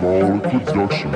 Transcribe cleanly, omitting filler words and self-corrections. Production.